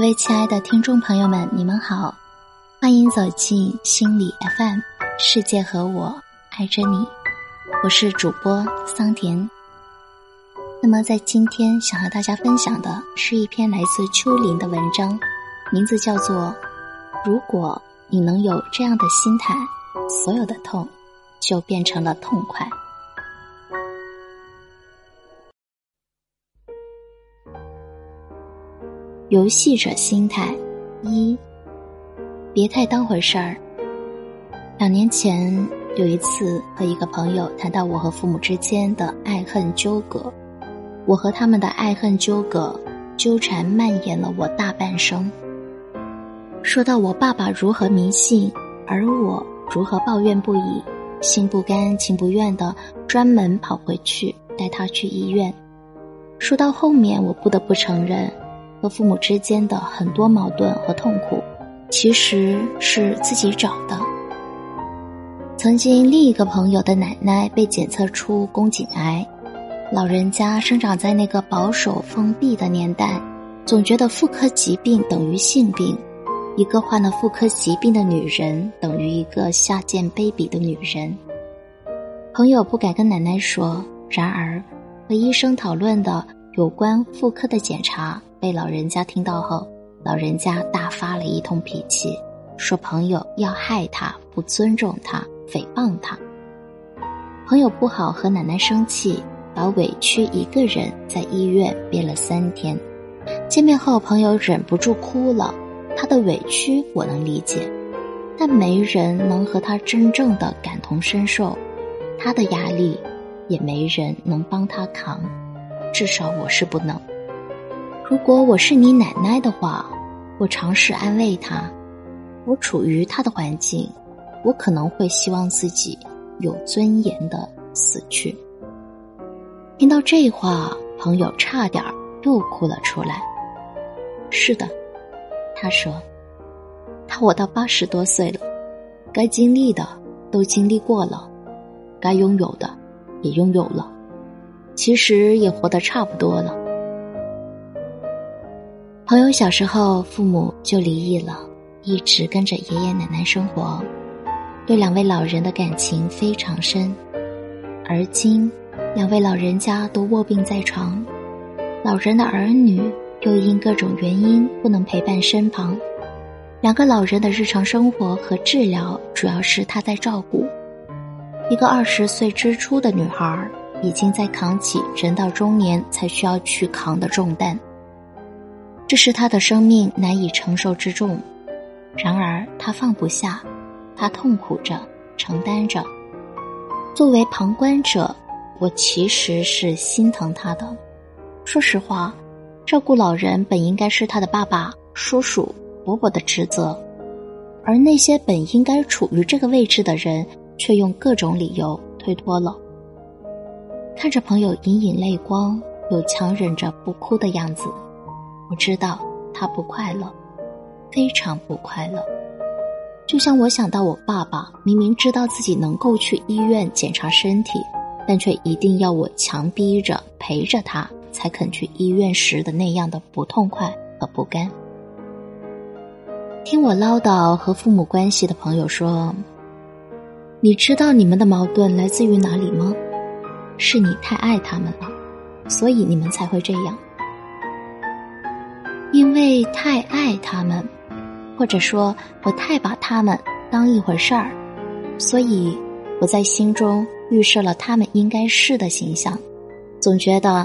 各位亲爱的听众朋友们，你们好，欢迎走进心理 FM， 世界和我爱着你，我是主播桑田。那么在今天想和大家分享的是一篇来自秋林的文章，名字叫做如果你能有这样的心态，所有的痛就变成了痛快。游戏者心态一，别太当回事儿。2年前有一次和一个朋友谈到我和父母之间的爱恨纠葛，我和他们的爱恨纠葛纠缠蔓延了我大半生。说到我爸爸如何迷信，而我如何抱怨不已，心不甘情不愿地专门跑回去带他去医院。说到后面，我不得不承认和父母之间的很多矛盾和痛苦其实是自己找的。曾经另一个朋友的奶奶被检测出宫颈癌，老人家生长在那个保守封闭的年代，总觉得妇科疾病等于性病，一个患了妇科疾病的女人等于一个下贱卑鄙的女人。朋友不敢跟奶奶说，然而和医生讨论的有关妇科的检查被老人家听到后，老人家大发了一通脾气，说朋友要害他，不尊重他，诽谤他。朋友不好和奶奶生气，把委屈一个人在医院憋了3天。见面后，朋友忍不住哭了，他的委屈我能理解，但没人能和他真正的感同身受，他的压力也没人能帮他扛，至少我是不能。如果我是你奶奶的话，我尝试安慰她，我处于她的环境，我可能会希望自己有尊严地死去。听到这话，朋友差点又哭了出来。是的，他说，他活到80多岁了，该经历的都经历过了，该拥有的也拥有了，其实也活得差不多了。朋友小时候父母就离异了，一直跟着爷爷奶奶生活，对2位老人的感情非常深。而今2位老人家都卧病在床，老人的儿女又因各种原因不能陪伴身旁，2个老人的日常生活和治疗主要是他在照顾。一个20岁之初的女孩已经在扛起人到中年才需要去扛的重担，这是他的生命难以承受之重，然而他放不下，他痛苦着，承担着。作为旁观者，我其实是心疼他的。说实话，照顾老人本应该是他的爸爸、叔叔、伯伯的职责，而那些本应该处于这个位置的人却用各种理由推脱了。看着朋友隐隐泪光，又强忍着不哭的样子，我知道他不快乐，非常不快乐。就像我想到我爸爸明明知道自己能够去医院检查身体，但却一定要我强逼着陪着他才肯去医院时的那样的不痛快和不甘。听我唠叨和父母关系的朋友说，你知道你们的矛盾来自于哪里吗？是你太爱他们了，所以你们才会这样。因为太爱他们，或者说我太把他们当一回事儿，所以我在心中预设了他们应该是的形象，总觉得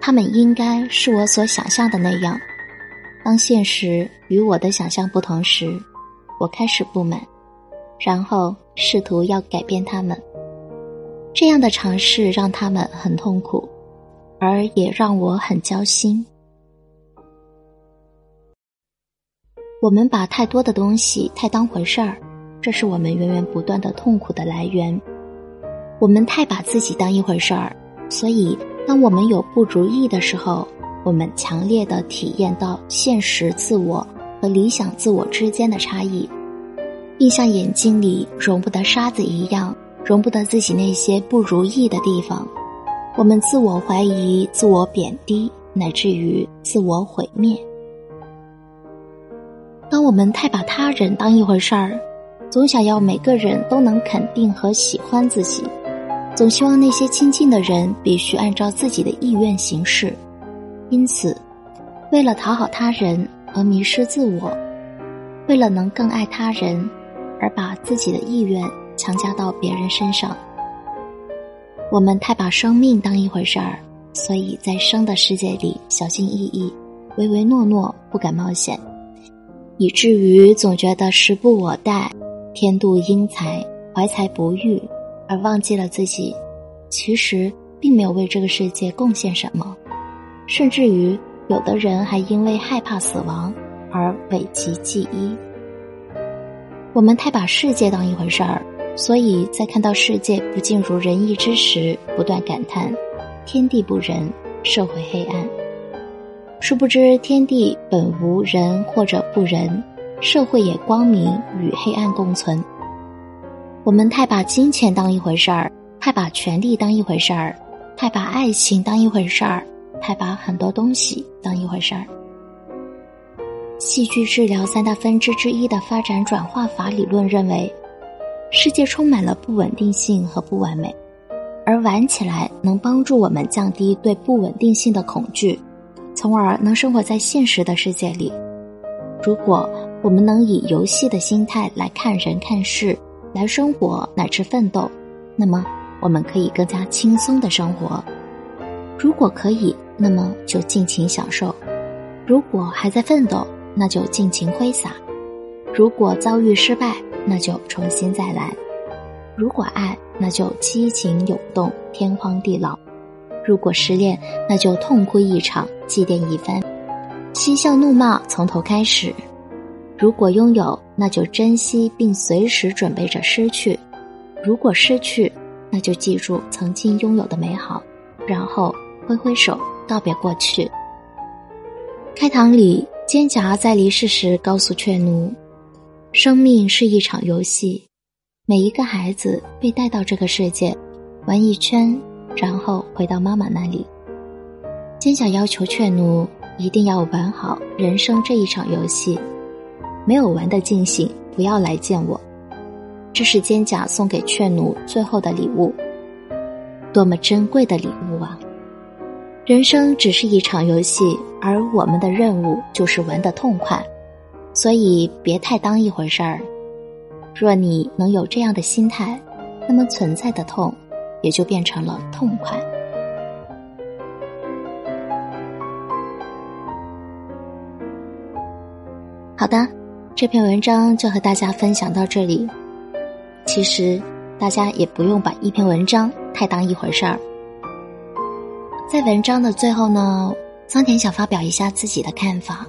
他们应该是我所想象的那样。当现实与我的想象不同时，我开始不满，然后试图要改变他们。这样的尝试让他们很痛苦，而也让我很焦心。我们把太多的东西太当回事儿，这是我们源源不断的痛苦的来源。我们太把自己当一回事儿，所以当我们有不如意的时候，我们强烈的体验到现实自我和理想自我之间的差异，并像眼睛里容不得沙子一样，容不得自己那些不如意的地方。我们自我怀疑、自我贬低，乃至于自我毁灭。我们太把他人当一回事儿，总想要每个人都能肯定和喜欢自己，总希望那些亲近的人必须按照自己的意愿行事。因此，为了讨好他人而迷失自我，为了能更爱他人而把自己的意愿强加到别人身上。我们太把生命当一回事儿，所以在生的世界里小心翼翼，唯唯诺诺，不敢冒险，以至于总觉得时不我待，天妒英才，怀才不遇，而忘记了自己其实并没有为这个世界贡献什么。甚至于有的人还因为害怕死亡而讳疾忌医。我们太把世界当一回事儿，所以在看到世界不尽如人意之时，不断感叹天地不仁，社会黑暗。殊不知天地本无人或者不仁，社会也光明与黑暗共存。我们太把金钱当一回事儿，太把权力当一回事儿，太把爱情当一回事儿，太把很多东西当一回事儿。戏剧治疗三大分支之一的发展转化法理论认为，世界充满了不稳定性和不完美，而玩起来能帮助我们降低对不稳定性的恐惧，从而能生活在现实的世界里。如果我们能以游戏的心态来看人看事，来生活乃至奋斗，那么我们可以更加轻松的生活。如果可以，那么就尽情享受；如果还在奋斗，那就尽情挥洒；如果遭遇失败，那就重新再来；如果爱，那就激情涌动，天荒地老；如果失恋，那就痛哭一场，祭奠一番，嬉笑怒骂，从头开始；如果拥有，那就珍惜并随时准备着失去；如果失去，那就记住曾经拥有的美好，然后挥挥手告别过去。开膛里蒹葭在离世时告诉雀奴，生命是一场游戏，每一个孩子被带到这个世界玩一圈，然后回到妈妈那里。蒹葭要求雀奴一定要玩好人生这一场游戏，没有玩的尽兴不要来见我。这是蒹葭送给雀奴最后的礼物，多么珍贵的礼物啊！人生只是一场游戏，而我们的任务就是玩得痛快，所以别太当一回事儿。若你能有这样的心态，那么存在的痛也就变成了痛快。好的，这篇文章就和大家分享到这里。其实大家也不用把一篇文章太当一回事儿。在文章的最后呢，桑田想发表一下自己的看法。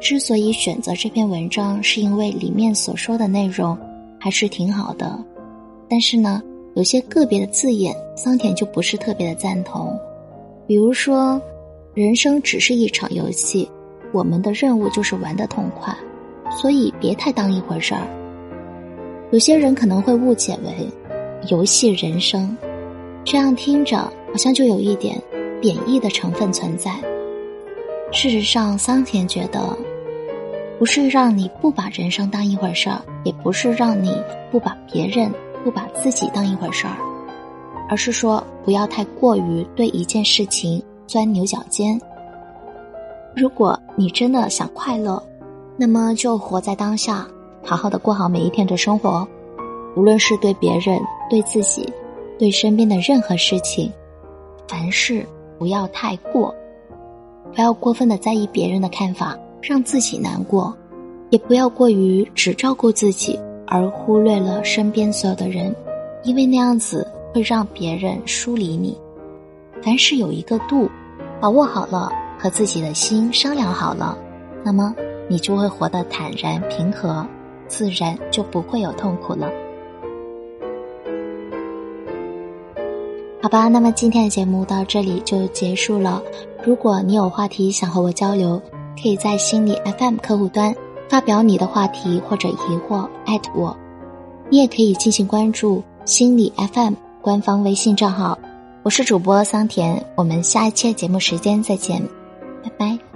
之所以选择这篇文章，是因为里面所说的内容还是挺好的，但是呢，有些个别的字眼桑田就不是特别的赞同。比如说，人生只是一场游戏，我们的任务就是玩得痛快，所以别太当一回事儿。有些人可能会误解为游戏人生，这样听着好像就有一点贬义的成分存在。事实上，桑田觉得不是让你不把人生当一回事儿，也不是让你不把别人不把自己当一回事儿，而是说不要太过于对一件事情钻牛角尖。如果你真的想快乐，那么就活在当下，好好的过好每一天的生活，无论是对别人、对自己、对身边的任何事情，凡事不要太过，不要过分的在意别人的看法，让自己难过，也不要过于只照顾自己，而忽略了身边所有的人，因为那样子会让别人疏离你。凡事有一个度，把握好了，和自己的心商量好了，那么你就会活得坦然平和，自然就不会有痛苦了。好吧，那么今天的节目到这里就结束了。如果你有话题想和我交流，可以在心理 FM 客户端发表你的话题或者疑惑@我。你也可以进行关注心理 FM 官方微信账号。我是主播桑田，我们下一期节目时间再见，拜拜。